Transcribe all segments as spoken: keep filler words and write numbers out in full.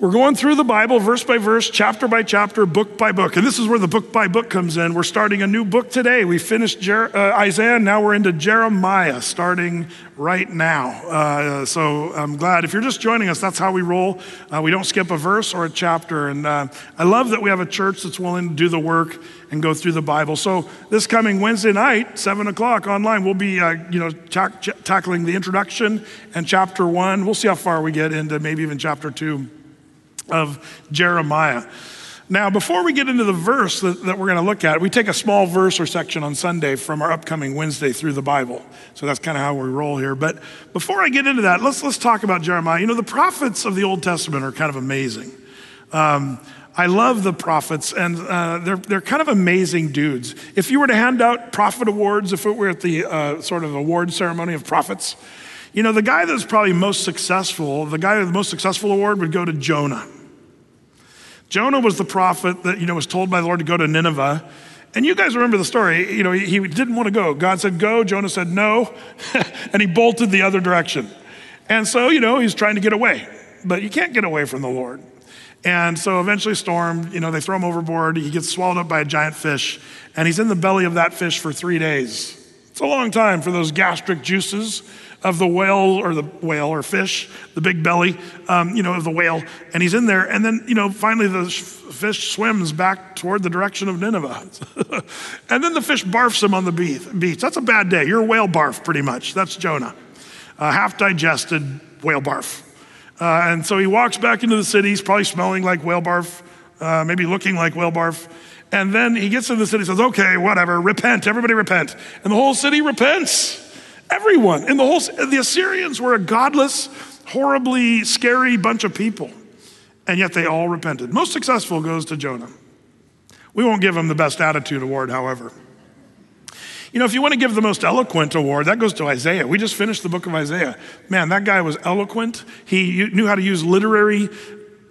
We're going through the Bible verse by verse, chapter by chapter, book by book. And this is where the book by book comes in. We're starting a new book today. We finished Jer- uh, Isaiah, now we're into Jeremiah, starting right now. Uh, so I'm glad. If you're just joining us, that's how we roll. Uh, we don't skip a verse or a chapter. And uh, I love that we have a church that's willing to do the work and go through the Bible. So this coming Wednesday night, seven o'clock online, we'll be uh, you know tack- tackling the introduction and chapter one. We'll see how far we get into maybe even chapter two of Jeremiah. Now, before we get into the verse that, that we're going to look at, we take a small verse or section on Sunday from our upcoming Wednesday through the Bible. So that's kind of how we roll here. But before I get into that, let's let's talk about Jeremiah. You know, the prophets of the Old Testament are kind of amazing. Um, I love the prophets, and uh, they're they're kind of amazing dudes. If you were to hand out prophet awards, if it were at the uh, sort of award ceremony of prophets, you know, the guy that's probably most successful, the guy with the most successful award would go to Jonah. Jonah was the prophet that, you know, was told by the Lord to go to Nineveh. And you guys remember the story. You know, he, he didn't want to go. God said, go. Jonah said, no. And he bolted the other direction. And so, you know, he's trying to get away. But you can't get away from the Lord. And so eventually storm, you know, they throw him overboard. He gets swallowed up by a giant fish. And he's in the belly of that fish for three days. It's a long time for those gastric juices of the whale or the whale or fish, the big belly, um, you know, of the whale. And he's in there. And then, you know, finally the fish swims back toward the direction of Nineveh. And then the fish barfs him on the beach. That's a bad day. You're a whale barf, pretty much. That's Jonah. Uh, half digested whale barf. Uh, and so he walks back into the city. He's probably smelling like whale barf, uh, maybe looking like whale barf. And then he gets into the city and says, okay, whatever, repent, everybody repent. And the whole city repents. Everyone. And the whole, the Assyrians were a godless, horribly scary bunch of people. And yet they all repented. Most successful goes to Jonah. We won't give him the best attitude award, however. You know, if you want to give the most eloquent award, that goes to Isaiah. We just finished the book of Isaiah. Man, that guy was eloquent. He knew how to use literary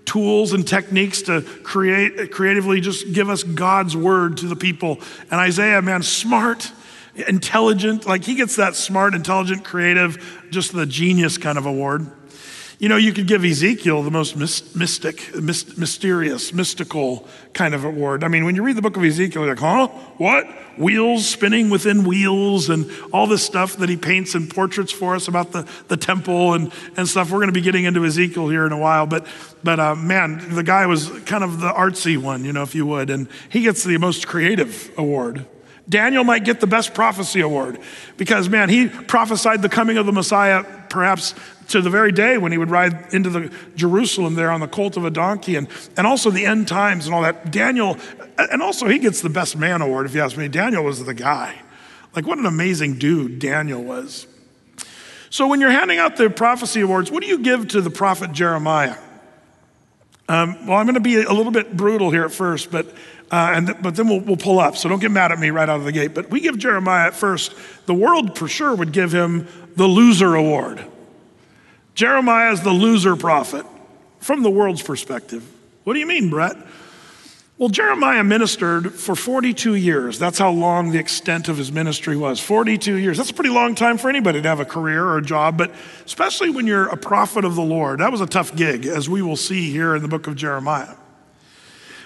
tools and techniques to create creatively just give us God's word to the people. And Isaiah, man, smart, intelligent, like he gets that smart, intelligent, creative, just the genius kind of award. You know, you could give Ezekiel the most mystic, mysterious, mystical kind of award. I mean, when you read the book of Ezekiel, you're like, huh? What? Wheels spinning within wheels and all this stuff that he paints and portraits for us about the, the temple and, and stuff. We're going to be getting into Ezekiel here in a while. But, but uh, man, the guy was kind of the artsy one, you know, if you would. And he gets the most creative award. Daniel might get the best prophecy award because, man, he prophesied the coming of the Messiah perhaps to the very day when he would ride into the Jerusalem there on the colt of a donkey and, and also the end times and all that. Daniel, and also he gets the best man award, if you ask me. Daniel was the guy. Like, what an amazing dude Daniel was. So when you're handing out the prophecy awards, what do you give to the prophet Jeremiah? Um, well, I'm going to be a little bit brutal here at first, but Uh, and th- but then we'll, we'll pull up, so don't get mad at me right out of the gate. But we give Jeremiah at first, the world for sure would give him the loser award. Jeremiah is the loser prophet from the world's perspective. What do you mean, Brett? Well, Jeremiah ministered for forty-two years. That's how long the extent of his ministry was, forty-two years. That's a pretty long time for anybody to have a career or a job, but especially when you're a prophet of the Lord. That was a tough gig, as we will see here in the book of Jeremiah.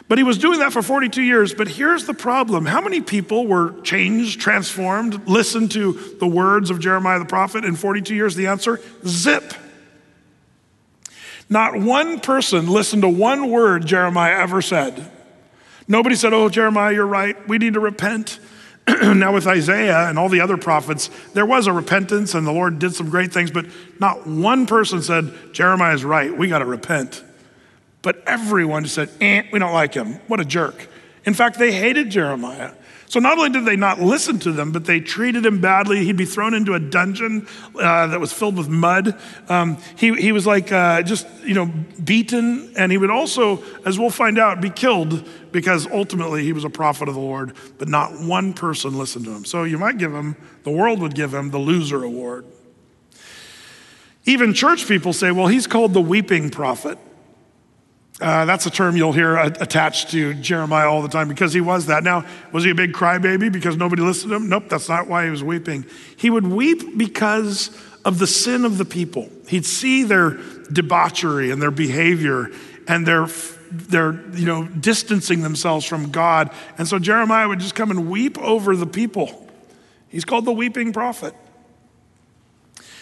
But he was doing that for forty-two years. But here's the problem. How many people were changed, transformed, listened to the words of Jeremiah the prophet in forty-two years? The answer, zip. Not one person listened to one word Jeremiah ever said. Nobody said, oh, Jeremiah, you're right. We need to repent. Now with Isaiah and all the other prophets, there was a repentance and the Lord did some great things. But not one person said, Jeremiah's right. We got to repent. But everyone just said, eh, we don't like him. What a jerk. In fact, they hated Jeremiah. So not only did they not listen to them, but they treated him badly. He'd be thrown into a dungeon uh, that was filled with mud. Um, he, he was like uh, just, you know, beaten. And he would also, as we'll find out, be killed because ultimately he was a prophet of the Lord, but not one person listened to him. So you might give him, the world would give him the loser award. Even church people say, well, he's called the weeping prophet. Uh, that's a term you'll hear attached to Jeremiah all the time because he was that. Now, was he a big crybaby because nobody listened to him? Nope, that's not why he was weeping. He would weep because of the sin of the people. He'd see their debauchery and their behavior and they're they're you know distancing themselves from God. And so Jeremiah would just come and weep over the people. He's called the weeping prophet.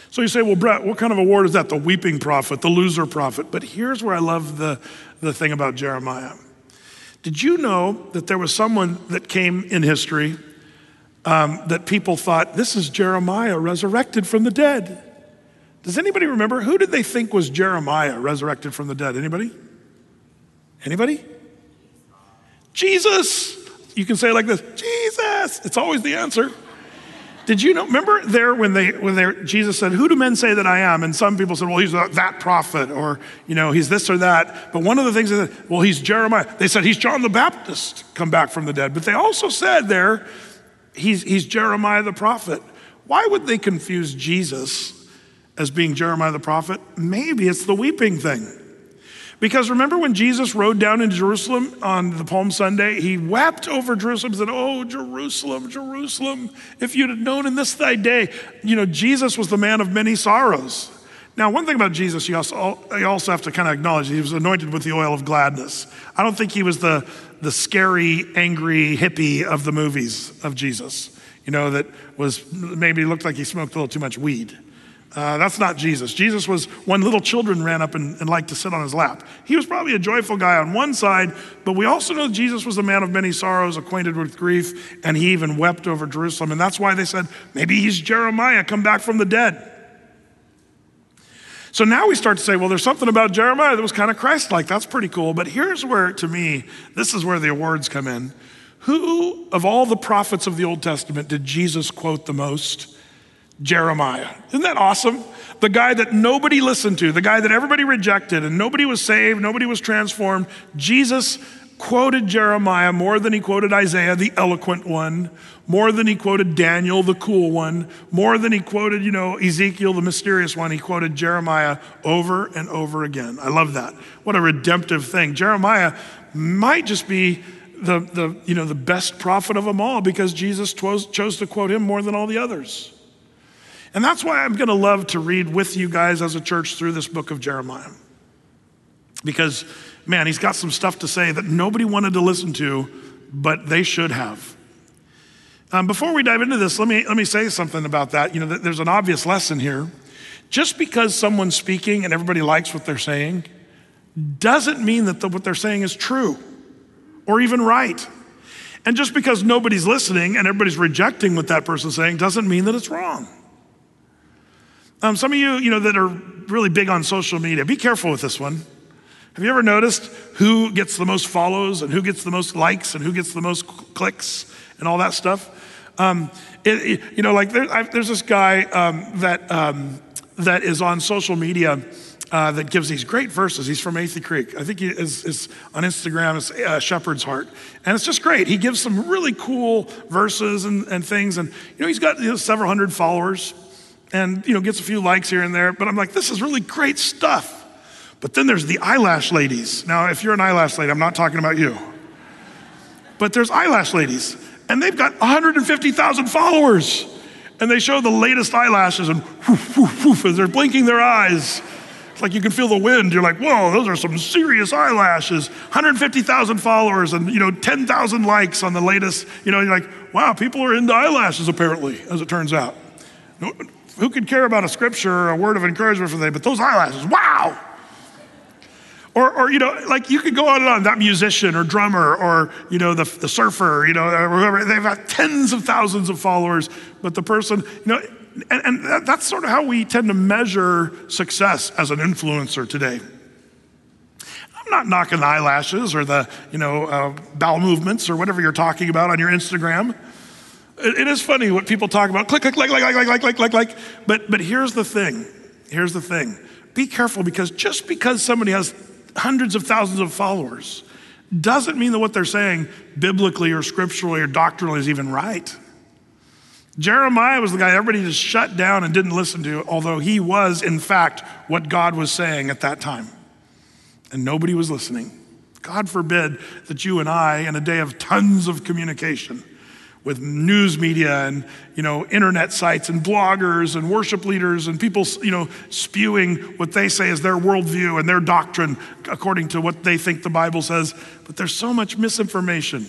So you say, well, Brett, what kind of award is that? The weeping prophet, the loser prophet. But here's where I love the, the thing about Jeremiah. Did you know that there was someone that came in history um, that people thought, this is Jeremiah resurrected from the dead? Does anybody remember? Who did they think was Jeremiah resurrected from the dead? Anybody? Anybody? Jesus. You can say it like this, Jesus. It's always the answer. Did you know, remember there when they, when they, Jesus said, who do men say that I am? And some people said, well, he's that prophet, or, you know, he's this or that. But one of the things they said, well, he's Jeremiah. They said, he's John the Baptist come back from the dead. But they also said there, he's, he's Jeremiah the prophet. Why would they confuse Jesus as being Jeremiah the prophet? Maybe it's the weeping thing. Because remember when Jesus rode down in Jerusalem on the Palm Sunday, he wept over Jerusalem and said, oh, Jerusalem, Jerusalem, if you'd have known in this thy day. You know, Jesus was the man of many sorrows. Now, one thing about Jesus, you also, you also have to kind of acknowledge, he was anointed with the oil of gladness. I don't think he was the, the scary, angry hippie of the movies of Jesus, you know, that was maybe looked like he smoked a little too much weed. Uh, that's not Jesus. Jesus was one little children ran up and, and liked to sit on his lap. He was probably a joyful guy on one side, but we also know that Jesus was a man of many sorrows, acquainted with grief, and he even wept over Jerusalem. And that's why they said, maybe he's Jeremiah, come back from the dead. So now we start to say, well, there's something about Jeremiah that was kind of Christ-like. That's pretty cool. But here's where, to me, this is where the awards come in. Who of all the prophets of the Old Testament did Jesus quote the most? Jeremiah. Isn't that awesome? The guy that nobody listened to, the guy that everybody rejected, and nobody was saved, nobody was transformed. Jesus quoted Jeremiah more than he quoted Isaiah, the eloquent one, more than he quoted Daniel, the cool one, more than he quoted, you know, Ezekiel, the mysterious one. He quoted Jeremiah over and over again. I love that. What a redemptive thing. Jeremiah might just be the, the you know, the best prophet of them all because Jesus chose, chose to quote him more than all the others. And that's why I'm gonna love to read with you guys as a church through this book of Jeremiah. Because, man, he's got some stuff to say that nobody wanted to listen to, but they should have. Um, before we dive into this, let me, let me say something about that. You know, there's an obvious lesson here. Just because someone's speaking and everybody likes what they're saying, doesn't mean that the, what they're saying is true or even right. And just because nobody's listening and everybody's rejecting what that person's saying, doesn't mean that it's wrong. Um, some of you, you know, that are really big on social media, be careful with this one. Have you ever noticed who gets the most follows and who gets the most likes and who gets the most clicks and all that stuff? Um, it, it, you know, like there, I, there's this guy um, that um, that is on social media uh, that gives these great verses. He's from Athey Creek. I think he is, is on Instagram, it's uh, Shepherd's Heart. And it's just great. He gives some really cool verses and, and things. And, you know, he's got you know, several hundred followers. And you know, gets a few likes here and there, but I'm like, this is really great stuff. But then there's the eyelash ladies. Now, if you're an eyelash lady, I'm not talking about you. But there's eyelash ladies, and they've got one hundred fifty thousand followers. And they show the latest eyelashes and woof, woof, woof, as they're blinking their eyes. It's like you can feel the wind. You're like, whoa, those are some serious eyelashes. one hundred fifty thousand followers and you know, ten thousand likes on the latest. You know, you're like, wow, people are into eyelashes apparently, as it turns out. No, who could care about a scripture or a word of encouragement for them? But those eyelashes, wow. Or, or, you know, like you could go on and on, that musician or drummer or, you know, the, the surfer, you know, or whoever, they've got tens of thousands of followers, but the person, you know, and, and that, that's sort of how we tend to measure success as an influencer today. I'm not knocking the eyelashes or the, you know, uh, bowel movements or whatever you're talking about on your Instagram. It is funny what people talk about, click, click, click, click, click, click, click, click, click. But, but here's the thing, here's the thing. Be careful because just because somebody has hundreds of thousands of followers doesn't mean that what they're saying biblically or scripturally or doctrinally is even right. Jeremiah was the guy everybody just shut down and didn't listen to, although he was in fact what God was saying at that time. And nobody was listening. God forbid that you and I, in a day of tons of communication, with news media and, you know, internet sites and bloggers and worship leaders and people, you know, spewing what they say is their worldview and their doctrine according to what they think the Bible says. But there's so much misinformation.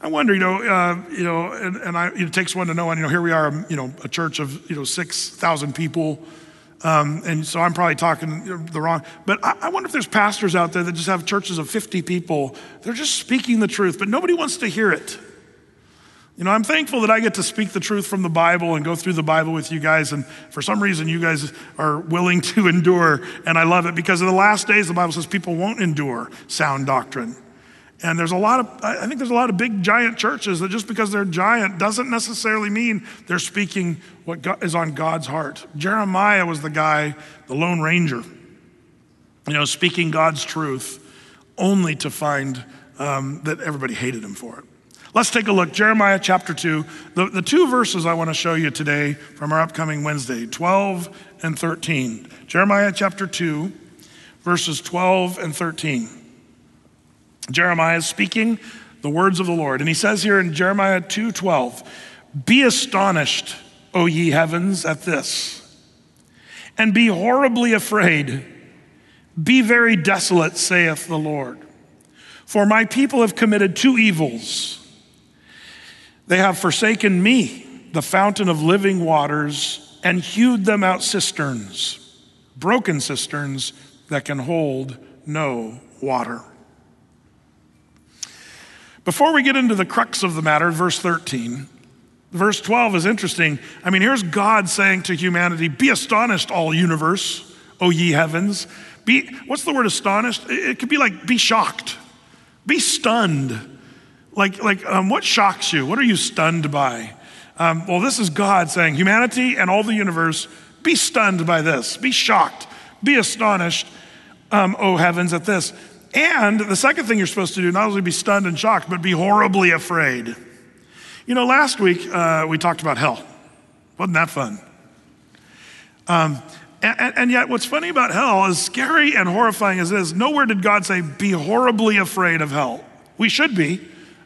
I wonder, you know, uh, you know, and, and I, it takes one to know one. You know, here we are, you know, a church of, you know, six thousand people. Um, and so I'm probably talking the wrong, but I, I wonder if there's pastors out there that just have churches of fifty people. They're just speaking the truth, but nobody wants to hear it. You know, I'm thankful that I get to speak the truth from the Bible and go through the Bible with you guys. And for some reason, you guys are willing to endure. And I love it, because in the last days, the Bible says people won't endure sound doctrine. And there's a lot of, I think there's a lot of big giant churches that just because they're giant doesn't necessarily mean they're speaking what God, is on God's heart. Jeremiah was the guy, the Lone Ranger, you know, speaking God's truth only to find um, that everybody hated him for it. Let's take a look, Jeremiah chapter two. The, the two verses I wanna show you today from our upcoming Wednesday, twelve and thirteen. Jeremiah chapter two, verses twelve and thirteen. Jeremiah is speaking the words of the Lord. And he says here in Jeremiah two twelve, "Be astonished, O ye heavens, at this, and be horribly afraid. Be very desolate, saith the Lord. For my people have committed two evils. They have forsaken me, the fountain of living waters, and hewed them out cisterns, broken cisterns that can hold no water." Before we get into the crux of the matter, verse thirteen, verse twelve is interesting. I mean, here's God saying to humanity, be astonished, all universe, O ye heavens. Be, what's the word astonished? It could be like, be shocked, be stunned. Like, like um, what shocks you? What are you stunned by? Um, well, this is God saying, humanity and all the universe, be stunned by this, be shocked, be astonished, um, O heavens, at this. And the second thing you're supposed to do, not only be stunned and shocked, but be horribly afraid. You know, last week uh, we talked about hell. Wasn't that fun? Um, and, and yet what's funny about hell, as scary and horrifying as it is, nowhere did God say, be horribly afraid of hell. We should be,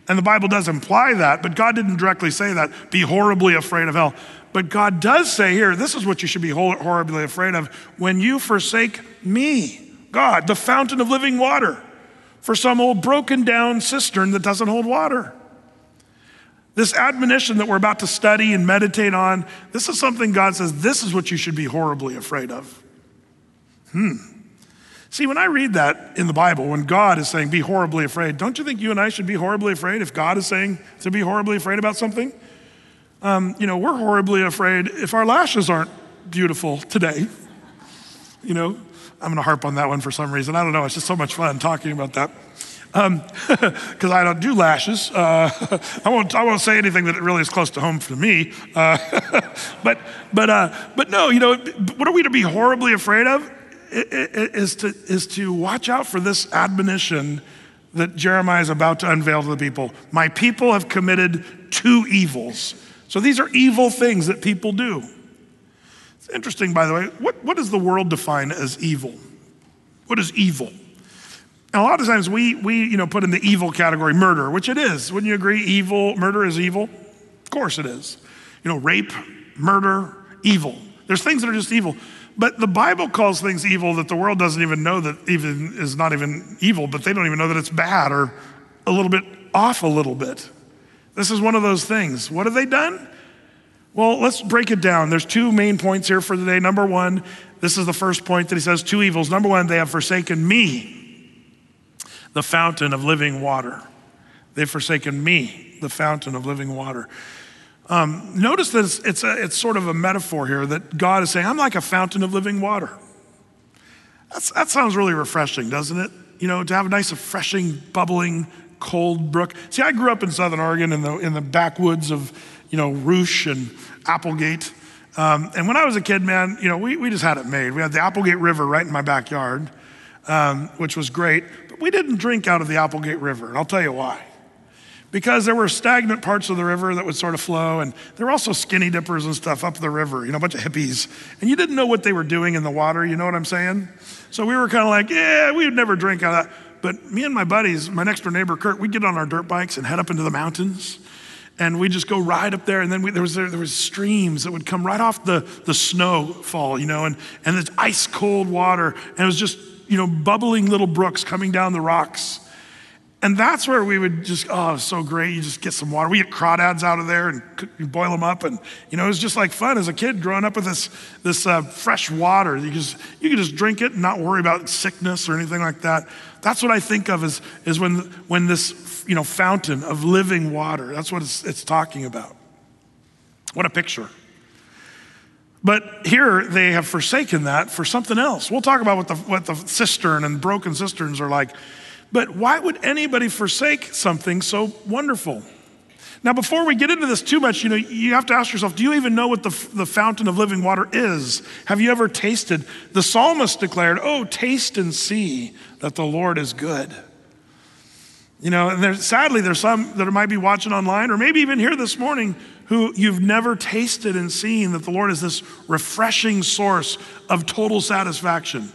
and the Bible does imply that, but God didn't directly say that, be horribly afraid of hell. But God does say here, this is what you should be horribly afraid of, when you forsake me, God, the fountain of living water, for some old broken down cistern that doesn't hold water. This admonition that we're about to study and meditate on, this is something God says, this is what you should be horribly afraid of. Hmm. See, when I read that in the Bible, when God is saying, be horribly afraid, don't you think you and I should be horribly afraid if God is saying to be horribly afraid about something? Um, you know, we're horribly afraid if our lashes aren't beautiful today, you know? I'm gonna harp on that one for some reason. I don't know, it's just so much fun talking about that. Um, Cause I don't do lashes. Uh, I won't I won't say anything that really is close to home for me. Uh, but but uh, but no, you know, what are we to be horribly afraid of? It, it, it is to, is to watch out for this admonition that Jeremiah is about to unveil to the people. My people have committed two evils. So these are evil things that people do. Interesting, by the way, what, what does the world define as evil? What is evil? And a lot of times we, we you know, put in the evil category murder, which it is. Wouldn't you agree? Evil, murder is evil? Of course it is. You know, rape, murder, evil. There's things that are just evil. But the Bible calls things evil that the world doesn't even know that even is not even evil, but they don't even know that it's bad or a little bit off a little bit. This is one of those things. What have they done? Well, let's break it down. There's two main points here for today. Number one, this is the first point that he says, two evils. Number one, they have forsaken me, the fountain of living water. They've forsaken me, the fountain of living water. Um, notice that it's, it's, a, it's sort of a metaphor here that God is saying, I'm like a fountain of living water. That's, that sounds really refreshing, doesn't it? You know, to have a nice, refreshing, bubbling, cold brook. See, I grew up in Southern Oregon in the, in the backwoods of, you know, Roosh and Applegate. Um, and when I was a kid, man, you know, we, we just had it made. We had the Applegate River right in my backyard, um, which was great, but we didn't drink out of the Applegate River. And I'll tell you why. Because there were stagnant parts of the river that would sort of flow. And there were also skinny dippers and stuff up the river, you know, a bunch of hippies. And you didn't know what they were doing in the water. You know what I'm saying? So we were kind of like, yeah, we would never drink out of that. But me and my buddies, my next door neighbor, Kurt, we'd get on our dirt bikes and head up into the mountains. and we just go right up there. And then we, there was there, there was streams that would come right off the, the snowfall, you know, and, and it's ice cold water. And it was just, you know, bubbling little brooks coming down the rocks. And that's where we would just, oh, it was so great. You just get some water. We get crawdads out of there and boil them up. And, you know, it was just like fun as a kid growing up with this this uh, fresh water. You could, just, you could just drink it and not worry about sickness or anything like that. That's what I think of as, is when when this, you know, fountain of living water, that's what it's, it's talking about. What a picture. But here they have forsaken that for something else. We'll talk about what the what the cistern and broken cisterns are like. But why would anybody forsake something so wonderful? Now, before we get into this too much, you know, you have to ask yourself, do you even know what the, the fountain of living water is? Have you ever tasted? The psalmist declared, oh, taste and see that the Lord is good. You know, and there's, sadly, there's some that might be watching online or maybe even here this morning who you've never tasted and seen that the Lord is this refreshing source of total satisfaction.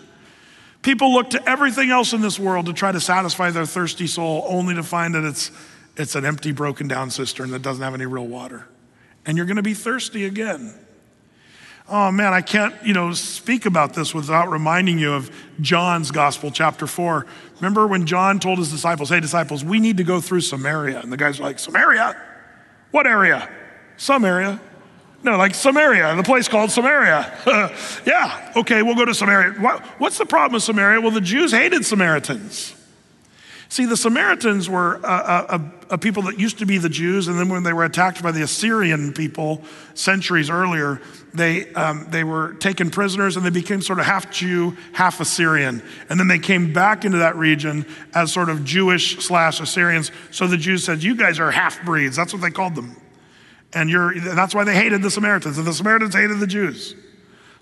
People look to everything else in this world to try to satisfy their thirsty soul, only to find that it's it's an empty, broken down cistern that doesn't have any real water. And you're gonna be thirsty again. Oh man, I can't, you know, speak about this without reminding you of John's gospel, chapter four. Remember when John told his disciples, hey disciples, we need to go through Samaria. And the guys are like, Samaria? What area? Some area. No, like Samaria, the place called Samaria. Yeah, okay, we'll go to Samaria. What, what's the problem with Samaria? Well, the Jews hated Samaritans. See, the Samaritans were a, a, a people that used to be the Jews, and then when they were attacked by the Assyrian people centuries earlier, they um, they were taken prisoners and they became sort of half Jew, half Assyrian. And then they came back into that region as sort of Jewish slash Assyrians. So the Jews said, you guys are half-breeds. That's what they called them. And you're, and that's why they hated the Samaritans, and the Samaritans hated the Jews.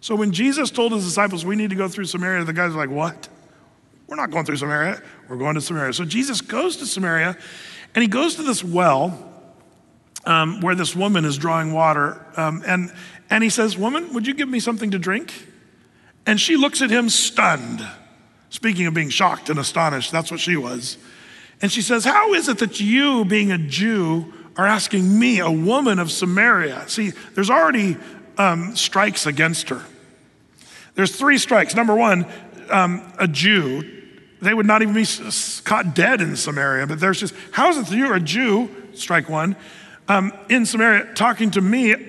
So when Jesus told his disciples, we need to go through Samaria, the guys are like, what? We're not going through Samaria, we're going to Samaria. So Jesus goes to Samaria, and he goes to this well um, where this woman is drawing water. Um, and, and he says, woman, would you give me something to drink? And she looks at him stunned. Speaking of being shocked and astonished, that's what she was. And she says, how is it that you, being a Jew, are asking me, a woman of Samaria? See, there's already um, strikes against her. There's three strikes. Number one, um, a Jew, they would not even be caught dead in Samaria, but there's just, how is it that you're a Jew, strike one, um, in Samaria, talking to me, a,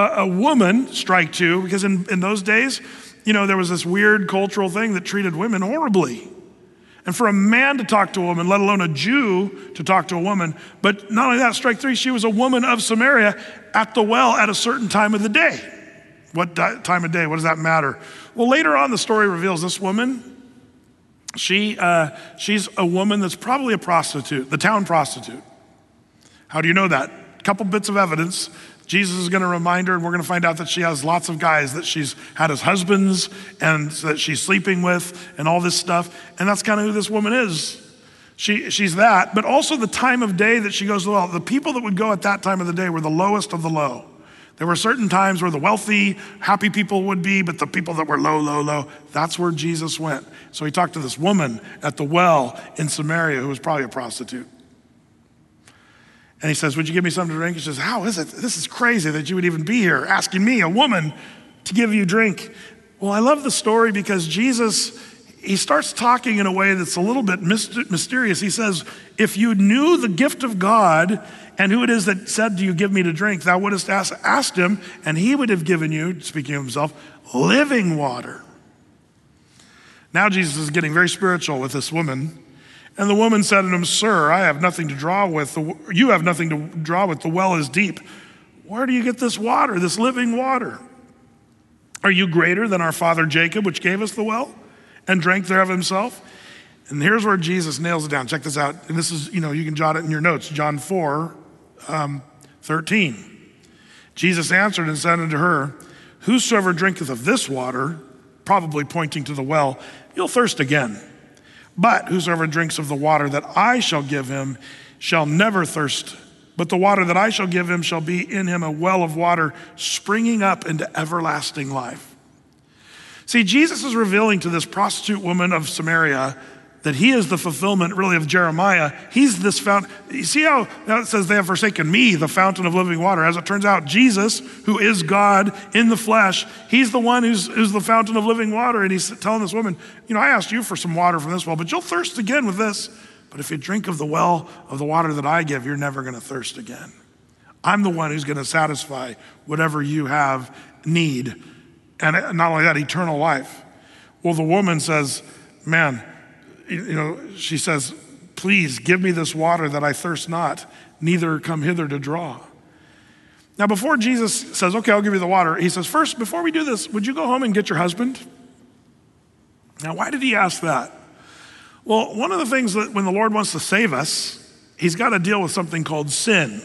a woman, strike two, because in, in those days, you know, there was this weird cultural thing that treated women horribly. And for a man to talk to a woman, let alone a Jew to talk to a woman, but not only that, strike three, she was a woman of Samaria at the well at a certain time of the day. What time of day? What does that matter? Well, later on, the story reveals this woman, she uh, she's a woman that's probably a prostitute, the town prostitute. How do you know that? A couple bits of evidence. Jesus is gonna remind her, and we're gonna find out that she has lots of guys that she's had as husbands and that she's sleeping with and all this stuff. And that's kind of who this woman is. She, she's that, but also the time of day that she goes to the well. The people that would go at that time of the day were the lowest of the low. There were certain times where the wealthy, happy people would be, but the people that were low, low, low, that's where Jesus went. So he talked to this woman at the well in Samaria who was probably a prostitute. And he says, would you give me something to drink? He says, how is it? This is crazy that you would even be here asking me, a woman, to give you drink. Well, I love the story because Jesus, he starts talking in a way that's a little bit mysterious. He says, if you knew the gift of God and who it is that said, do you give me to drink? Thou wouldest ask, asked him, and he would have given you, speaking of himself, living water. Now Jesus is getting very spiritual with this woman. And the woman said to him, sir, I have nothing to draw with. The, you have nothing to draw with. The well is deep. Where do you get this water, this living water? Are you greater than our father Jacob, which gave us the well and drank thereof himself? And here's where Jesus nails it down. Check this out. And this is, you know, you can jot it in your notes. John four, um, thirteen. Jesus answered and said unto her, whosoever drinketh of this water, probably pointing to the well, you'll thirst again. But whosoever drinks of the water that I shall give him shall never thirst, but the water that I shall give him shall be in him a well of water springing up into everlasting life. See, Jesus is revealing to this prostitute woman of Samaria that he is the fulfillment really of Jeremiah. He's this fountain. You see how now it says they have forsaken me, the fountain of living water. As it turns out, Jesus, who is God in the flesh, he's the one who's, who's the fountain of living water. And he's telling this woman, you know, I asked you for some water from this well, but you'll thirst again with this. But if you drink of the well of the water that I give, you're never gonna thirst again. I'm the one who's gonna satisfy whatever you have need. And not only that, eternal life. Well, the woman says, man, you know, she says, please give me this water that I thirst not, neither come hither to draw. Now, before Jesus says, okay, I'll give you the water, he says, first, before we do this, would you go home and get your husband? Now, why did he ask that? Well, one of the things that when the Lord wants to save us, he's got to deal with something called sin.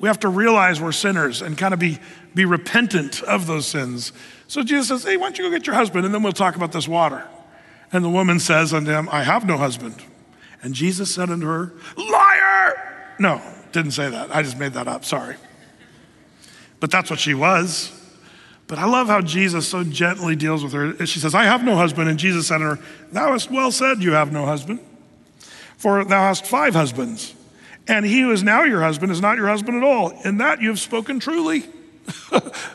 We have to realize we're sinners and kind of be, be repentant of those sins. So Jesus says, hey, why don't you go get your husband and then we'll talk about this water. And the woman says unto him, I have no husband. And Jesus said unto her, liar! No, didn't say that. I just made that up, sorry. But that's what she was. But I love how Jesus so gently deals with her. She says, I have no husband. And Jesus said unto her, thou hast well said you have no husband, for thou hast five husbands. And he who is now your husband is not your husband at all. In that you have spoken truly.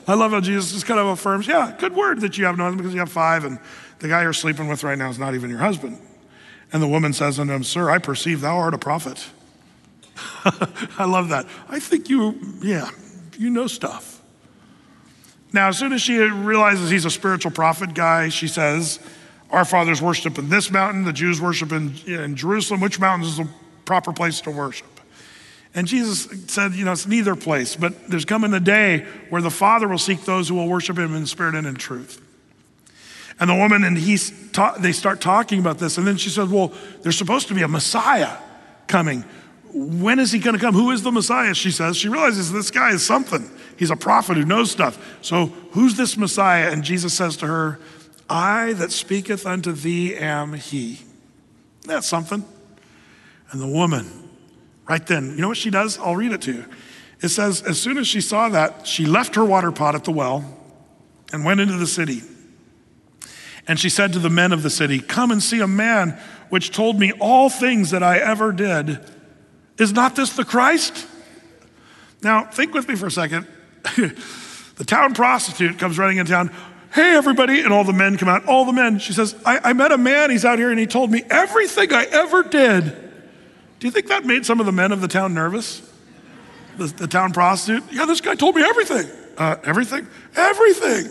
I love how Jesus just kind of affirms, yeah, good word that you have no husband because you have five, and the guy you're sleeping with right now is not even your husband. And the woman says unto him, sir, I perceive thou art a prophet. I love that. I think you, yeah, you know stuff. Now, as soon as she realizes he's a spiritual prophet guy, she says, our fathers worship in this mountain, the Jews worship in, in Jerusalem. Which mountain is the proper place to worship? And Jesus said, you know, it's neither place, but there's coming a day where the Father will seek those who will worship him in spirit and in truth. And the woman and he, ta- they start talking about this. And then she said, well, there's supposed to be a Messiah coming. When is he gonna come? Who is the Messiah, she says. She realizes this guy is something. He's a prophet who knows stuff. So who's this Messiah? And Jesus says to her, I that speaketh unto thee am he. That's something. And the woman, right then, you know what she does? I'll read it to you. It says, as soon as she saw that, she left her water pot at the well and went into the city. And she said to the men of the city, come and see a man which told me all things that I ever did. Is not this the Christ? Now, think with me for a second. The town prostitute comes running in town. Hey, everybody. And all the men come out, all the men. She says, I, I met a man, he's out here and he told me everything I ever did. Do you think that made some of the men of the town nervous? The, the town prostitute? Yeah, this guy told me everything. Uh, everything? Everything.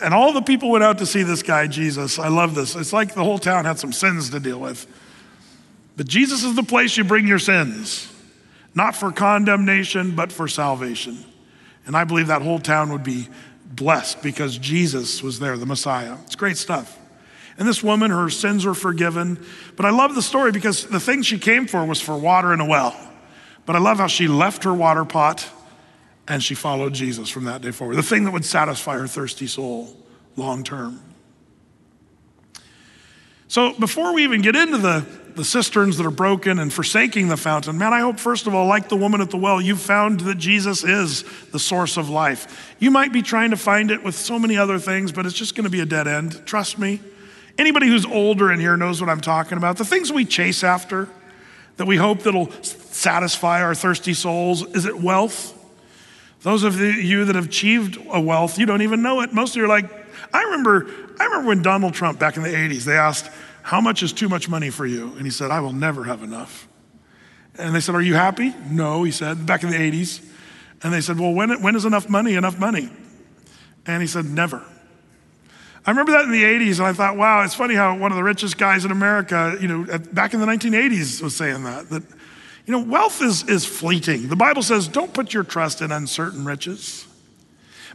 And all the people went out to see this guy, Jesus. I love this. It's like the whole town had some sins to deal with. But Jesus is the place you bring your sins, not for condemnation, but for salvation. And I believe that whole town would be blessed because Jesus was there, the Messiah. It's great stuff. And this woman, her sins were forgiven. But I love the story because the thing she came for was for water in a well. But I love how she left her water pot and she followed Jesus from that day forward. The thing that would satisfy her thirsty soul long-term. So before we even get into the, the cisterns that are broken and forsaking the fountain, man, I hope first of all, like the woman at the well, you've found that Jesus is the source of life. You might be trying to find it with so many other things, but it's just gonna be a dead end, trust me. Anybody who's older in here knows what I'm talking about. The things we chase after, that we hope that'll satisfy our thirsty souls, is it wealth? Those of you that have achieved a wealth, you don't even know it. Most of you are like, I remember, I remember when Donald Trump back in the eighties, they asked, how much is too much money for you? And he said, I will never have enough. And they said, are you happy? No, he said, back in the eighties. And they said, well, when, when is enough money enough money? And he said, never. I remember that in the eighties, and I thought, wow, it's funny how one of the richest guys in America, you know, back in the nineteen eighties was saying that, that, you know, wealth is, is fleeting. The Bible says, don't put your trust in uncertain riches.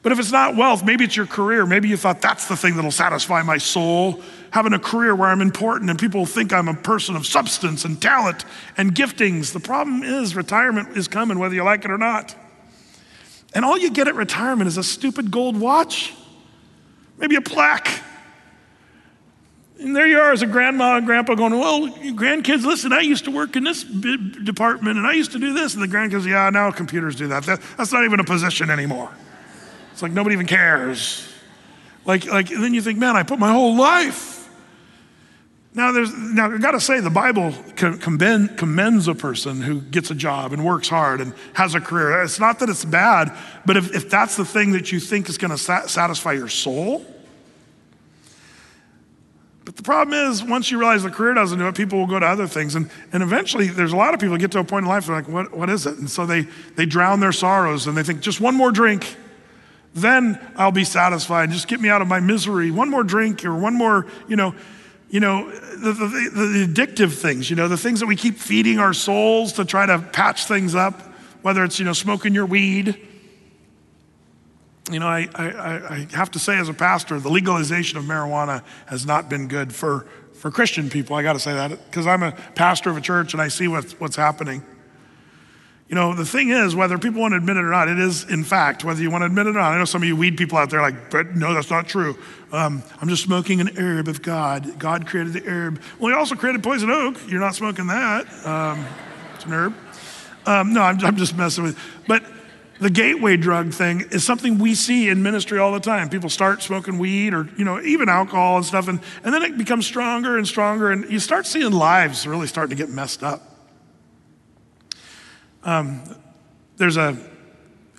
But if it's not wealth, maybe it's your career. Maybe you thought that's the thing that'll satisfy my soul. Having a career where I'm important and people think I'm a person of substance and talent and giftings. The problem is retirement is coming, whether you like it or not. And all you get at retirement is a stupid gold watch. Maybe a plaque. And there you are as a grandma and grandpa going, well, grandkids, listen, I used to work in this department and I used to do this. And the grandkids, yeah, now computers do that. that. That's not even a position anymore. It's like nobody even cares. Like, like, and then you think, man, I put my whole life. Now, there's, now I've got to say, the Bible commend, commends a person who gets a job and works hard and has a career. It's not that it's bad, but if, if that's the thing that you think is going to sa- satisfy your soul. But the problem is, once you realize the career doesn't do it, people will go to other things. And, and eventually, there's a lot of people who get to a point in life, they're like, what, what is it? And so they, they drown their sorrows and they think, just one more drink, then I'll be satisfied. Just get me out of my misery. One more drink or one more, you know, You know, the, the, the addictive things, you know, the things that we keep feeding our souls to try to patch things up, whether it's, you know, smoking your weed. You know, I, I, I have to say as a pastor, the legalization of marijuana has not been good for, for Christian people. I got to say that because I'm a pastor of a church and I see what's, what's happening. You know, the thing is, whether people want to admit it or not, it is, in fact, whether you want to admit it or not. I know some of you weed people out there are like, but no, that's not true. Um, I'm just smoking an herb of God. God created the herb. Well, he also created poison oak. You're not smoking that. Um, it's an herb. Um, no, I'm, I'm just messing with you. But the gateway drug thing is something we see in ministry all the time. People start smoking weed or, you know, even alcohol and stuff. And, and then it becomes stronger and stronger. And you start seeing lives really starting to get messed up. Um, there's a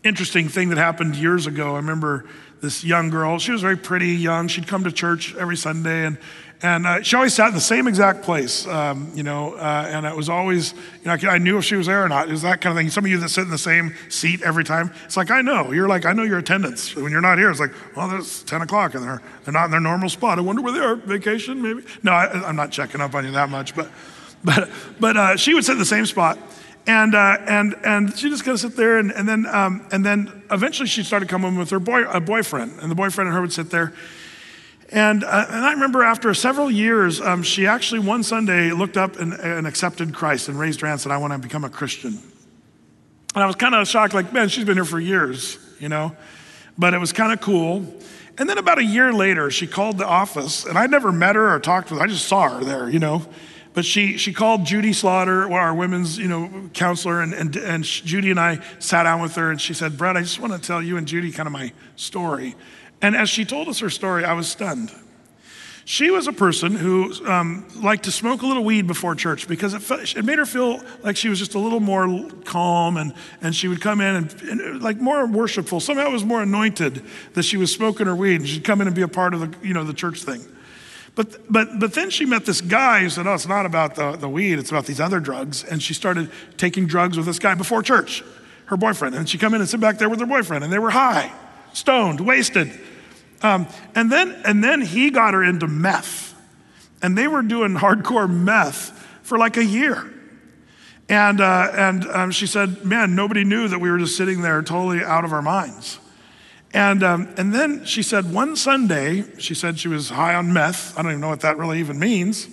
interesting thing that happened years ago. I remember this young girl, she was very pretty, young. She'd come to church every Sunday and, and uh, she always sat in the same exact place, um, you know, uh, and it was always, you know, I, I knew if she was there or not. It was that kind of thing. Some of you that sit in the same seat every time, it's like, I know. You're like, I know your attendance. When you're not here, it's like, well, there's ten o'clock and they're, they're not in their normal spot. I wonder where they are, vacation maybe. No, I, I'm not checking up on you that much, but, but, but uh, she would sit in the same spot. And uh, and and she just kind of sit there, and, and then um, and then eventually she started coming with her boy a boyfriend, and the boyfriend and her would sit there, and uh, and I remember after several years, um, she actually one Sunday looked up and, and accepted Christ and raised her hand and said, "I want to become a Christian." And I was kind of shocked, like, man, she's been here for years, you know, but it was kind of cool. And then about a year later, she called the office, and I never met her or talked with her. I just saw her there, you know. But she she called Judy Slaughter, our women's you know counselor, and and and Judy and I sat down with her, and she said, "Brad, I just want to tell you and Judy kind of my story." And as she told us her story, I was stunned. She was a person who um, liked to smoke a little weed before church because it felt, it made her feel like she was just a little more calm, and and she would come in and, and like more worshipful. Somehow it was more anointed that she was smoking her weed, and she'd come in and be a part of the you know the church thing. But but but then she met this guy who said, oh, it's not about the, the weed, it's about these other drugs. And she started taking drugs with this guy before church, her boyfriend. And she'd come in and sit back there with her boyfriend. And they were high, stoned, wasted. Um, and then and then he got her into meth. And they were doing hardcore meth for like a year. And, uh, and um, she said, man, nobody knew that we were just sitting there totally out of our minds. And um, and then she said one Sunday, she said she was high on meth. I don't even know what that really even means,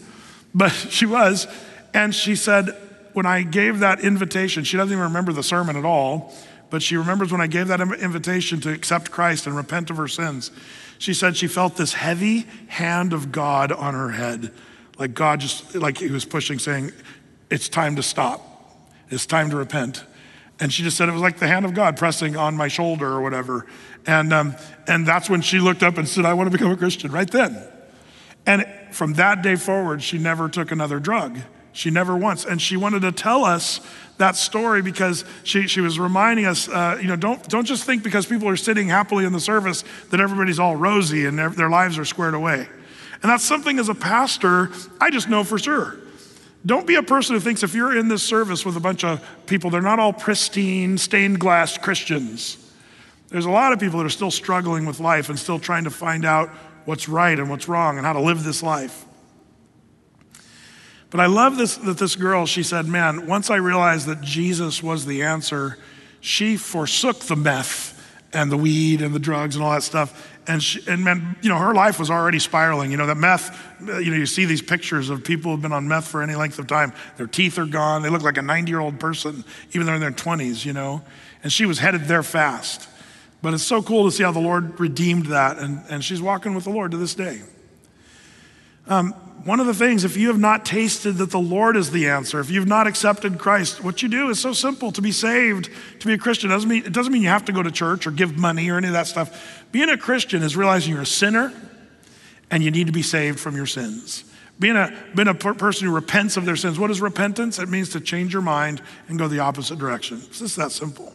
but she was. And she said, when I gave that invitation, she doesn't even remember the sermon at all, but she remembers when I gave that invitation to accept Christ and repent of her sins. She said she felt this heavy hand of God on her head. Like God just, like he was pushing, saying, it's time to stop. It's time to repent. And she just said it was like the hand of God pressing on my shoulder or whatever. And um, and that's when she looked up and said, I want to become a Christian right then. And from that day forward, she never took another drug. She never once. And she wanted to tell us that story because she, she was reminding us, uh, you know, don't, don't just think because people are sitting happily in the service that everybody's all rosy and their, their lives are squared away. And that's something as a pastor, I just know for sure. Don't be a person who thinks if you're in this service with a bunch of people, they're not all pristine, stained glass Christians. There's a lot of people that are still struggling with life and still trying to find out what's right and what's wrong and how to live this life. But I love this that this girl, she said, man, once I realized that Jesus was the answer, she forsook the meth and the weed and the drugs and all that stuff. And, she, and man, you know, her life was already spiraling. You know, that meth, you know, you see these pictures of people who've been on meth for any length of time. Their teeth are gone. They look like a ninety-year-old person, even though they're in their twenties, you know. And she was headed there fast. But it's so cool to see how the Lord redeemed that. And, and she's walking with the Lord to this day. Um, one of the things, if you have not tasted that the Lord is the answer, if you've not accepted Christ, what you do is so simple. To be saved, to be a Christian, doesn't mean, it doesn't mean you have to go to church or give money or any of that stuff. Being a Christian is realizing you're a sinner and you need to be saved from your sins. Being a, being a per- person who repents of their sins. What is repentance? It means to change your mind and go the opposite direction. It's just that simple.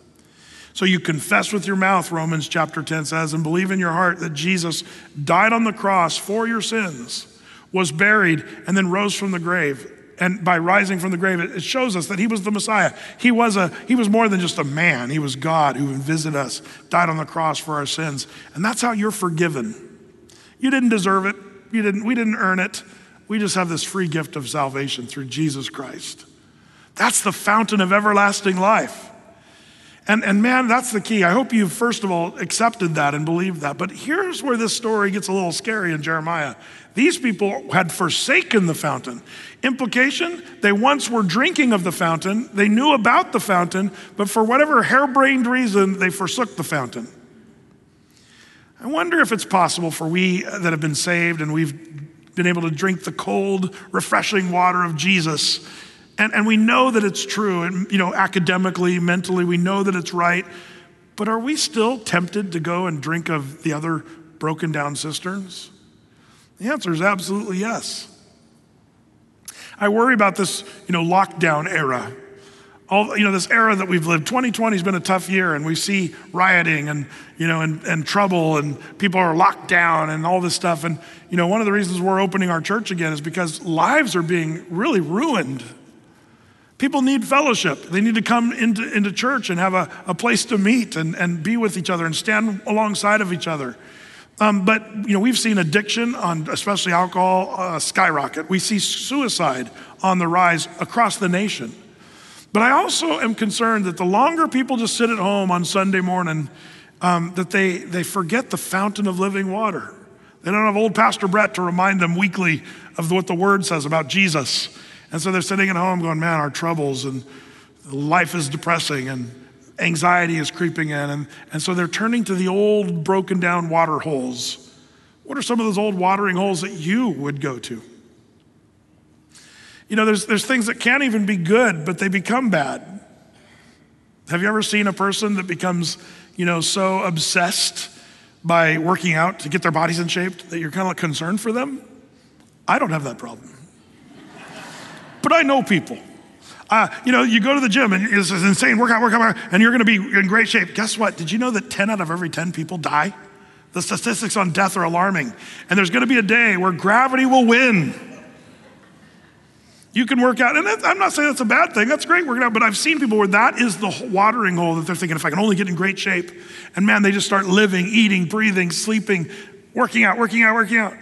So you confess with your mouth, Romans chapter ten says, and believe in your heart that Jesus died on the cross for your sins, was buried, and then rose from the grave. And by rising from the grave, it shows us that he was the Messiah. He was a he was more than just a man. He was God who visited us, died on the cross for our sins. And that's how you're forgiven. You didn't deserve it. You didn't, we didn't earn it. We just have this free gift of salvation through Jesus Christ. That's the fountain of everlasting life. And, and man, that's the key. I hope you've, first of all, accepted that and believed that. But here's where this story gets a little scary in Jeremiah. These people had forsaken the fountain. Implication, they once were drinking of the fountain. They knew about the fountain, but for whatever harebrained reason, they forsook the fountain. I wonder if it's possible for we that have been saved and we've been able to drink the cold, refreshing water of Jesus. And, and we know that it's true, and you know, academically, mentally, we know that it's right. But are we still tempted to go and drink of the other broken down cisterns? The answer is absolutely yes. I worry about this, you know, lockdown era. All, you know, this era that we've lived. twenty twenty has been a tough year, and we see rioting and, you know, and, and trouble, and people are locked down and all this stuff. And, you know, one of the reasons we're opening our church again is because lives are being really ruined. People need fellowship. They need to come into, into church and have a, a place to meet and, and be with each other and stand alongside of each other. Um, but, you know, we've seen addiction on, especially alcohol, uh, skyrocket. We see suicide on the rise across the nation. But I also am concerned that the longer people just sit at home on Sunday morning, um, that they, they forget the fountain of living water. They don't have old Pastor Brett to remind them weekly of what the word says about Jesus. And so they're sitting at home going, man, our troubles and life is depressing and anxiety is creeping in. And, and so they're turning to the old broken down water holes. What are some of those old watering holes that you would go to? You know, there's, there's things that can't even be good, but they become bad. Have you ever seen a person that becomes, you know, so obsessed by working out to get their bodies in shape that you're kind of like concerned for them? I don't have that problem. But I know people. Uh, you know, you go to the gym and it's an insane workout, workout, workout, and you're gonna be in great shape. Guess what? Did you know that ten out of every ten people die? The statistics on death are alarming. And there's gonna be a day where gravity will win. You can work out, and that, I'm not saying that's a bad thing. That's great working out, but I've seen people where that is the watering hole that they're thinking, if I can only get in great shape. And man, they just start living, eating, breathing, sleeping, working out, working out, working out.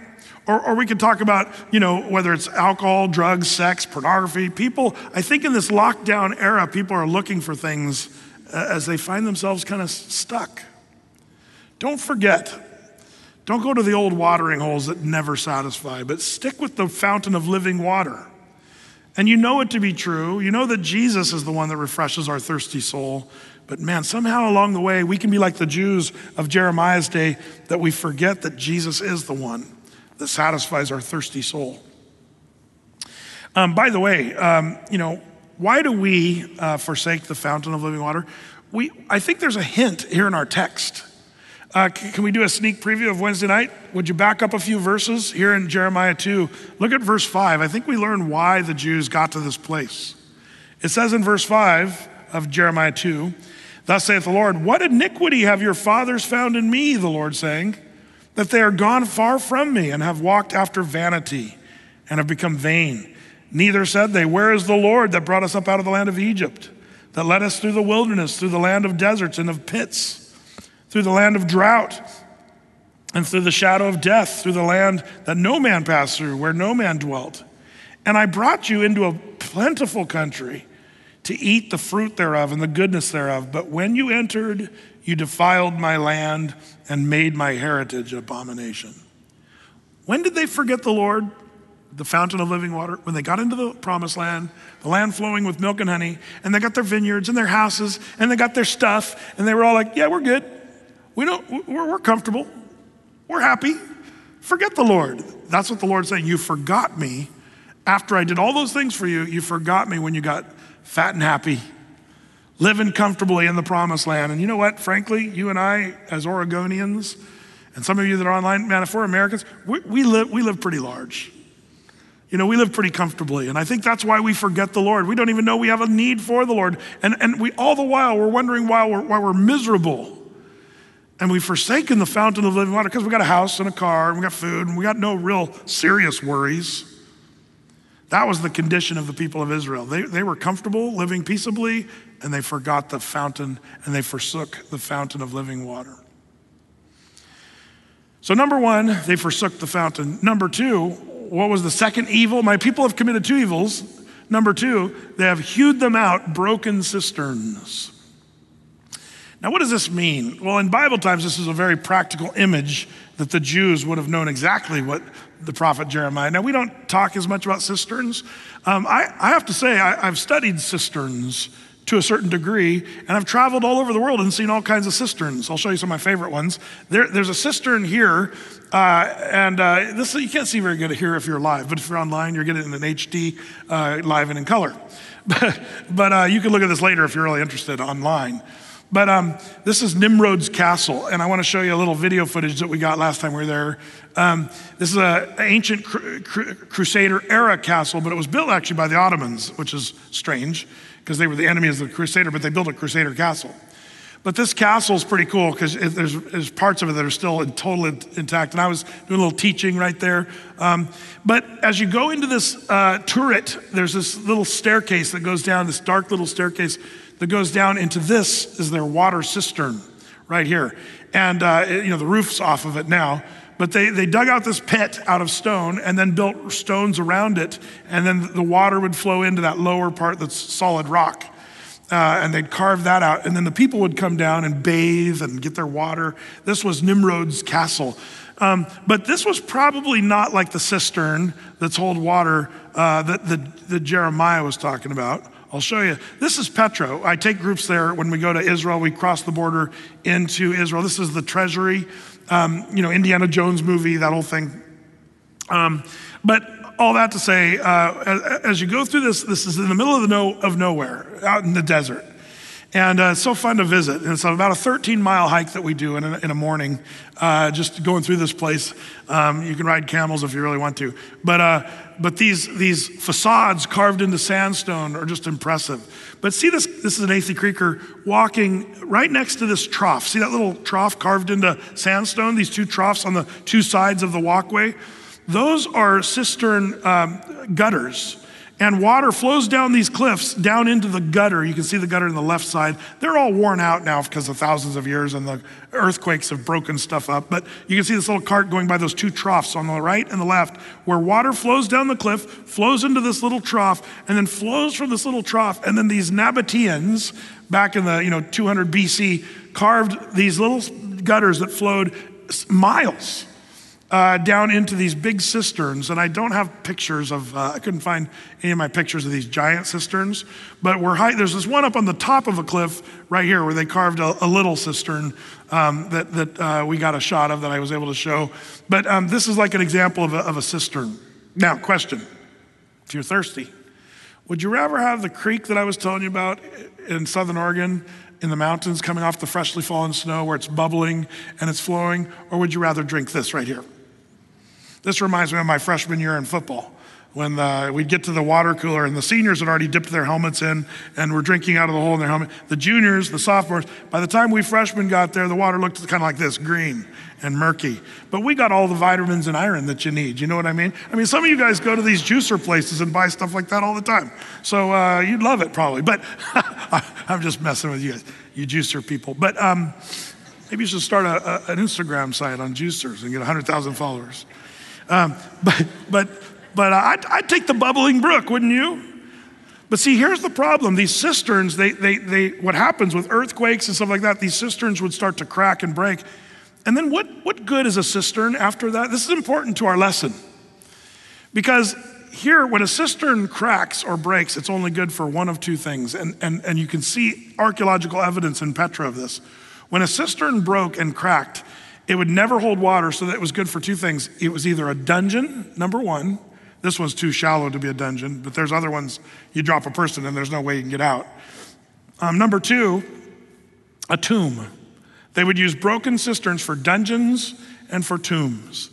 Or, or we could talk about, you know, whether it's alcohol, drugs, sex, pornography. People, I think in this lockdown era, people are looking for things uh, as they find themselves kind of stuck. Don't forget. Don't go to the old watering holes that never satisfy, but stick with the fountain of living water. And you know it to be true. You know that Jesus is the one that refreshes our thirsty soul. But man, somehow along the way, we can be like the Jews of Jeremiah's day, that we forget that Jesus is the one that satisfies our thirsty soul. Um, by the way, um, you know, why do we uh, forsake the fountain of living water? We, I think there's a hint here in our text. Uh, c- can we do a sneak preview of Wednesday night? Would you back up a few verses here in Jeremiah two? Look at verse five. I think we learn why the Jews got to this place. It says in verse five of Jeremiah two, "Thus saith the Lord, what iniquity have your fathers found in me, the Lord saying, that they are gone far from me and have walked after vanity and have become vain. Neither said they, where is the Lord that brought us up out of the land of Egypt, that led us through the wilderness, through the land of deserts and of pits, through the land of drought and through the shadow of death, through the land that no man passed through, where no man dwelt. And I brought you into a plentiful country to eat the fruit thereof and the goodness thereof. But when you entered, you defiled my land and made my heritage an abomination." When did they forget the Lord, the fountain of living water? When they got into the promised land, the land flowing with milk and honey, and they got their vineyards and their houses, and they got their stuff, and they were all like, yeah, we're good. We don't, we're, we're comfortable. We're happy. Forget the Lord. That's what the Lord's saying. You forgot me. After I did all those things for you, you forgot me when you got fat and happy, living comfortably in the promised land. And you know what, frankly, you and I as Oregonians, and some of you that are online, man, if we're Americans, we, we live we live pretty large. You know, we live pretty comfortably, and I think that's why we forget the Lord. We don't even know we have a need for the Lord. And, and we all the while, we're wondering why we're, why we're miserable. And we've forsaken the fountain of living water because we got a house and a car, and we got food, and we got no real serious worries. That was the condition of the people of Israel. They, they were comfortable living peaceably, and they forgot the fountain, and they forsook the fountain of living water. So number one, they forsook the fountain. Number two, what was the second evil? My people have committed two evils. Number two, they have hewed them out, broken cisterns. Now, what does this mean? Well, in Bible times, this is a very practical image that the Jews would have known exactly what the prophet Jeremiah. Now, we don't talk as much about cisterns. Um, I, I have to say, I, I've studied cisterns to a certain degree, and I've traveled all over the world and seen all kinds of cisterns. I'll show you some of my favorite ones. There, there's a cistern here, uh, and uh, this you can't see very good here if you're live, but if you're online, you're getting it in an H D, uh, live and in color. But, but uh, you can look at this later if you're really interested online. But um, this is Nimrod's castle, and I want to show you a little video footage that we got last time we were there. Um, this is an ancient cru- cru- Crusader-era castle, but it was built actually by the Ottomans, which is strange because they were the enemies of the Crusader, but they built a Crusader castle. But this castle is pretty cool because there's, there's parts of it that are still in, totally intact, and I was doing a little teaching right there. Um, but as you go into this uh, turret, there's this little staircase that goes down, this dark little staircase that goes down into this is their water cistern right here. And uh, it, you know, the roof's off of it now, but they, they dug out this pit out of stone and then built stones around it. And then the water would flow into that lower part that's solid rock. Uh, and they'd carve that out. And then the people would come down and bathe and get their water. This was Nimrod's castle. Um, but this was probably not like the cistern that's hold water uh, that, that, that Jeremiah was talking about. I'll show you. This is Petra. I take groups there when we go to Israel. We cross the border into Israel. This is the treasury, um, you know, Indiana Jones movie, that whole thing. Um, but all that to say, uh, as you go through this, this is in the middle of the no, of nowhere, out in the desert. And uh, it's so fun to visit. And it's about a thirteen mile hike that we do in a, in a morning, uh, just going through this place. Um, you can ride camels if you really want to. But uh, but these these facades carved into sandstone are just impressive. But see this, this is an Athey Creeker walking right next to this trough. See that little trough carved into sandstone? These two troughs on the two sides of the walkway? Those are cistern um, gutters. And water flows down these cliffs, down into the gutter. You can see the gutter on the left side. They're all worn out now because of thousands of years and the earthquakes have broken stuff up. But you can see this little cart going by those two troughs on the right and the left, where water flows down the cliff, flows into this little trough, and then flows from this little trough. And then these Nabataeans, back in the you know two hundred B C, carved these little gutters that flowed miles Uh, down into these big cisterns. And I don't have pictures of, uh, I couldn't find any of my pictures of these giant cisterns, but we're high, there's this one up on the top of a cliff right here where they carved a, a little cistern um, that, that uh, we got a shot of that I was able to show. But um, this is like an example of a, of a cistern. Now, question, if you're thirsty, would you rather have the creek that I was telling you about in Southern Oregon in the mountains coming off the freshly fallen snow where it's bubbling and it's flowing, or would you rather drink this right here? This reminds me of my freshman year in football when the, we'd get to the water cooler and the seniors had already dipped their helmets in and were drinking out of the hole in their helmet. The juniors, the sophomores, by the time we freshmen got there, the water looked kind of like this, green and murky. But we got all the vitamins and iron that you need. You know what I mean? I mean, some of you guys go to these juicer places and buy stuff like that all the time. So uh, you'd love it probably, but I'm just messing with you guys, you juicer people. But um, maybe you should start a, a, an Instagram site on juicers and get one hundred thousand followers. Um, but but but I'd, I'd take the bubbling brook, wouldn't you? But see, here's the problem. These cisterns, they they they. What happens with earthquakes and stuff like that, these cisterns would start to crack and break. And then what, what good is a cistern after that? This is important to our lesson. Because here, when a cistern cracks or breaks, it's only good for one of two things. And, and, and you can see archaeological evidence in Petra of this. When a cistern broke and cracked, it would never hold water, so that it was good for two things. It was either a dungeon, number one. This one's too shallow to be a dungeon, but there's other ones you drop a person and there's no way you can get out. Um, number two, a tomb. They would use broken cisterns for dungeons and for tombs.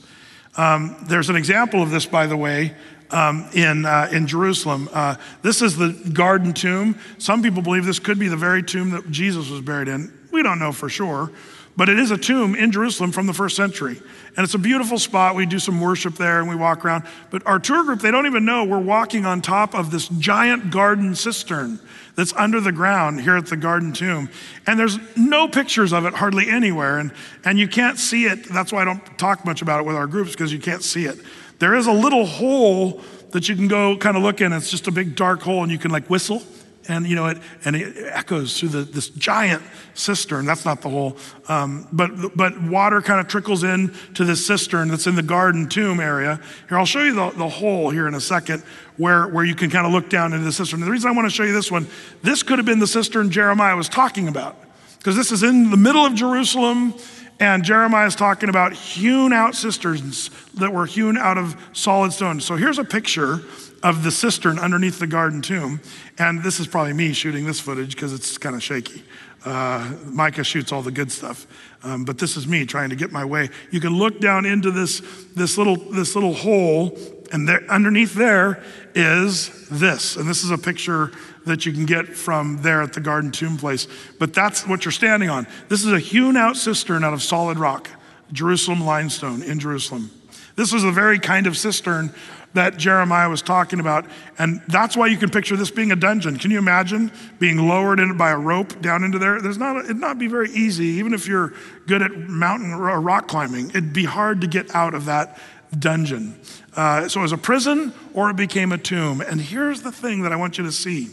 Um, there's an example of this, by the way, um, in uh, in Jerusalem. Uh, this is the garden tomb. Some people believe this could be the very tomb that Jesus was buried in. We don't know for sure, but it is a tomb in Jerusalem from the first century. And it's a beautiful spot. We do some worship there and we walk around. But our tour group, they don't even know we're walking on top of this giant garden cistern that's under the ground here at the garden tomb. And there's no pictures of it hardly anywhere. And, and you can't see it. That's why I don't talk much about it with our groups, because you can't see it. There is a little hole that you can go kind of look in. It's just a big dark hole, and you can like whistle. And you know it, and it echoes through the, this giant cistern. That's not the hole, um, but but water kind of trickles in to this cistern that's in the garden tomb area. Here, I'll show you the, the hole here in a second, where where you can kind of look down into the cistern. The reason I want to show you this one, this could have been the cistern Jeremiah was talking about, because this is in the middle of Jerusalem. And Jeremiah is talking about hewn out cisterns that were hewn out of solid stone. So here's a picture of the cistern underneath the garden tomb. And this is probably me shooting this footage because it's kind of shaky. Uh, Micah shoots all the good stuff. Um, but this is me trying to get my way. You can look down into this, this, little, this little hole, and there, underneath there is this. And this is a picture that you can get from there at the garden tomb place. But that's what you're standing on. This is a hewn out cistern out of solid rock, Jerusalem limestone in Jerusalem. This was the very kind of cistern that Jeremiah was talking about. And that's why you can picture this being a dungeon. Can you imagine being lowered in by a rope down into there? There's not, it'd not be very easy, even if you're good at mountain or rock climbing. It'd be hard to get out of that dungeon. Uh, so it was a prison, or it became a tomb. And here's the thing that I want you to see.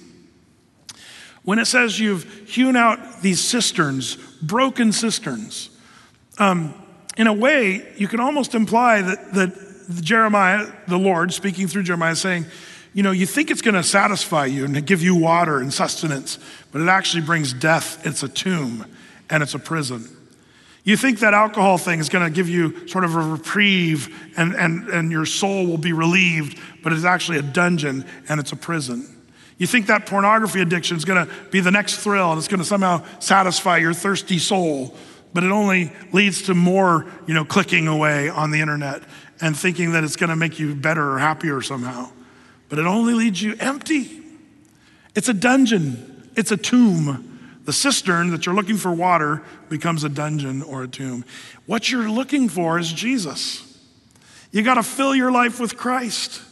When it says you've hewn out these cisterns, broken cisterns, um, in a way, you can almost imply that, that Jeremiah, the Lord, speaking through Jeremiah, is saying, you know, you think it's going to satisfy you and give you water and sustenance, but it actually brings death. It's a tomb and it's a prison. You think that alcohol thing is going to give you sort of a reprieve and, and, and your soul will be relieved, but it's actually a dungeon and it's a prison. You think that pornography addiction is gonna be the next thrill and it's gonna somehow satisfy your thirsty soul, but it only leads to more, you know, clicking away on the internet and thinking that it's gonna make you better or happier somehow. But it only leads you empty. It's a dungeon, it's a tomb. The cistern that you're looking for water becomes a dungeon or a tomb. What you're looking for is Jesus. You gotta fill your life with Christ.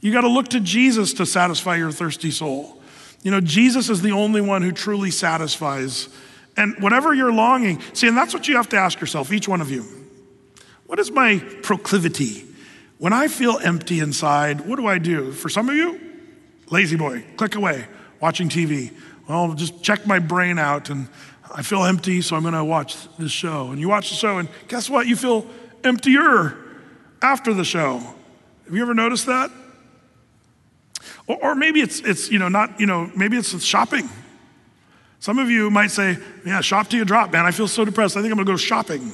You got to look to Jesus to satisfy your thirsty soul. You know, Jesus is the only one who truly satisfies. And whatever you're longing, see, and that's what you have to ask yourself, each one of you. What is my proclivity? When I feel empty inside, what do I do? For some of you, lazy boy, click away, watching T V. Well, just check my brain out and I feel empty, so I'm going to watch this show. And you watch the show and guess what? You feel emptier after the show. Have you ever noticed that? Or, or maybe it's, it's, you know, not, you know, maybe it's shopping. Some of you might say, yeah, shop till you drop, man. I feel so depressed. I think I'm gonna go shopping.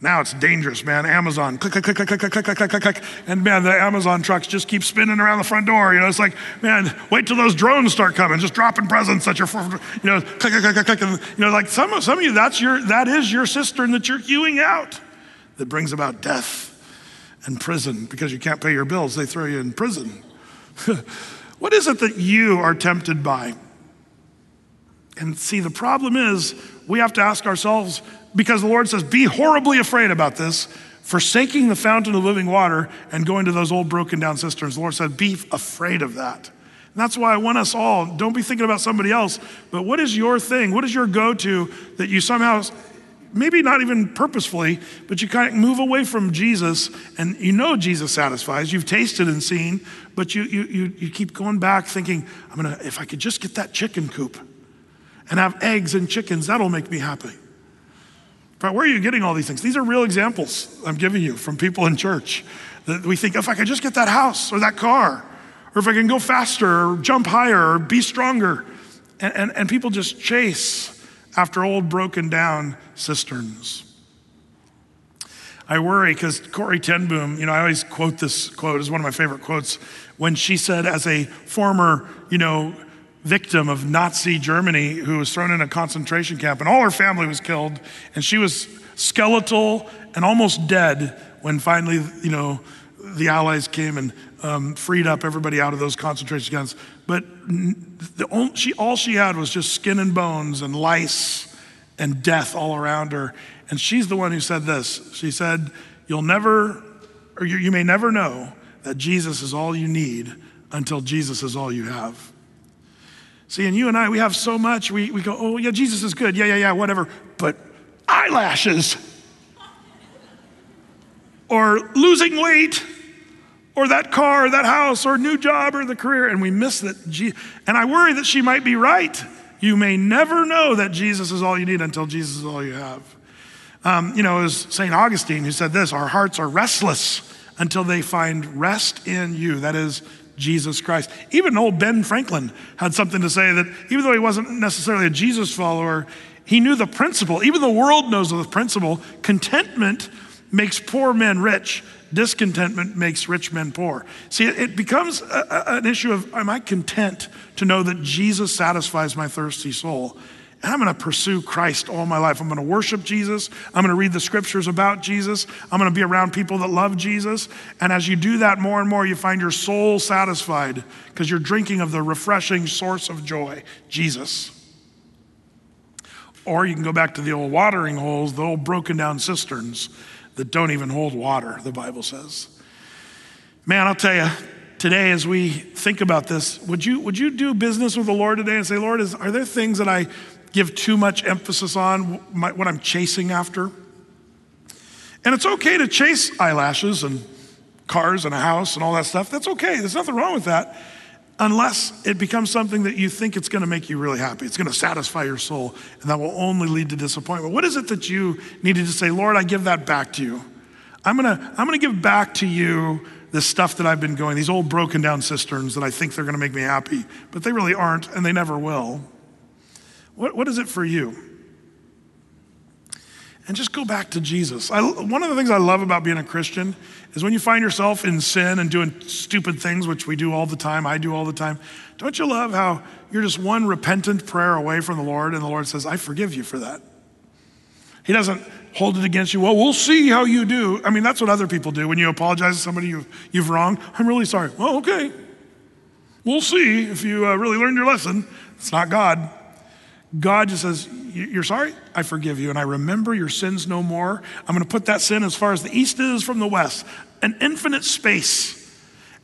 Now it's dangerous, man. Amazon, click, click, click, click, click, click, click, click, click. And man, the Amazon trucks just keep spinning around the front door. You know, it's like, man, wait till those drones start coming, just dropping presents at your, you know, click, click, click, click. And, you know, like some of, some of you, that's your, that is your cistern that you're hewing out that brings about death and prison because you can't pay your bills. They throw you in prison. What is it that you are tempted by? And see, the problem is we have to ask ourselves, because the Lord says, be horribly afraid about this, forsaking the fountain of living water and going to those old broken down cisterns. The Lord said, be afraid of that. And that's why I want us all, don't be thinking about somebody else, but what is your thing? What is your go-to that you somehow, maybe not even purposefully, but you kind of move away from Jesus, and you know Jesus satisfies. You've tasted and seen, but you you you, you keep going back thinking, I'm gonna, if I could just get that chicken coop and have eggs and chickens, that'll make me happy. But where are you getting all these things? These are real examples I'm giving you from people in church that we think, if I could just get that house or that car, or if I can go faster or jump higher or be stronger. And, and, and people just chase after old broken down cisterns. I worry because Corrie Ten Boom, you know, I always quote this quote, it's one of my favorite quotes, when she said, as a former, you know, victim of Nazi Germany who was thrown in a concentration camp and all her family was killed and she was skeletal and almost dead when finally, you know, the Allies came and um, freed up everybody out of those concentration camps. But the only, she, all she had was just skin and bones and lice and death all around her. And she's the one who said this. She said, you'll never, or you, you may never know that Jesus is all you need until Jesus is all you have. See, and you and I, we have so much. We, we go, oh, yeah, Jesus is good. Yeah, yeah, yeah, whatever. But eyelashes. Or losing weight, or that car, or that house, or new job, or the career, and we miss that. And I worry that she might be right. You may never know that Jesus is all you need until Jesus is all you have. Um, you know, it was Saint Augustine who said this, our hearts are restless until they find rest in you. That is Jesus Christ. Even old Ben Franklin had something to say that even though he wasn't necessarily a Jesus follower, he knew the principle. Even the world knows the principle. Contentment makes poor men rich. Discontentment makes rich men poor. See, it becomes a, a, an issue of, am I content to know that Jesus satisfies my thirsty soul? And I'm gonna pursue Christ all my life. I'm gonna worship Jesus. I'm gonna read the scriptures about Jesus. I'm gonna be around people that love Jesus. And as you do that more and more, you find your soul satisfied because you're drinking of the refreshing source of joy, Jesus. Or you can go back to the old watering holes, the old broken down cisterns that don't even hold water, the Bible says. Man, I'll tell you, today as we think about this, would you would you do business with the Lord today and say, Lord, is, are there things that I give too much emphasis on, my, what I'm chasing after? And it's okay to chase eyelashes and cars and a house and all that stuff. That's okay, there's nothing wrong with that. Unless it becomes something that you think it's gonna make you really happy. It's gonna satisfy your soul, and that will only lead to disappointment. What is it that you needed to say, Lord, I give that back to you. I'm gonna, I'm gonna give back to you the stuff that I've been going, these old broken down cisterns that I think they're gonna make me happy, but they really aren't, and they never will. What, what is it for you? And just go back to Jesus. I, one of the things I love about being a Christian is when you find yourself in sin and doing stupid things, which we do all the time, I do all the time, don't you love how you're just one repentant prayer away from the Lord and the Lord says, I forgive you for that. He doesn't hold it against you. Well, we'll see how you do. I mean, that's what other people do. When you apologize to somebody you've, you've wronged, I'm really sorry. Well, okay. We'll see if you uh, really learned your lesson. It's not God. God just says, you're sorry? I forgive you, and I remember your sins no more. I'm gonna put that sin as far as the east is from the west, an infinite space.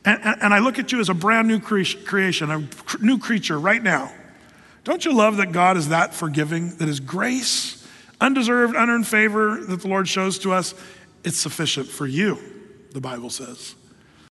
And, and, and I look at you as a brand new cre- creation, a cr- new creature right now. Don't you love that God is that forgiving, that his grace, undeserved, unearned favor that the Lord shows to us, it's sufficient for you, the Bible says.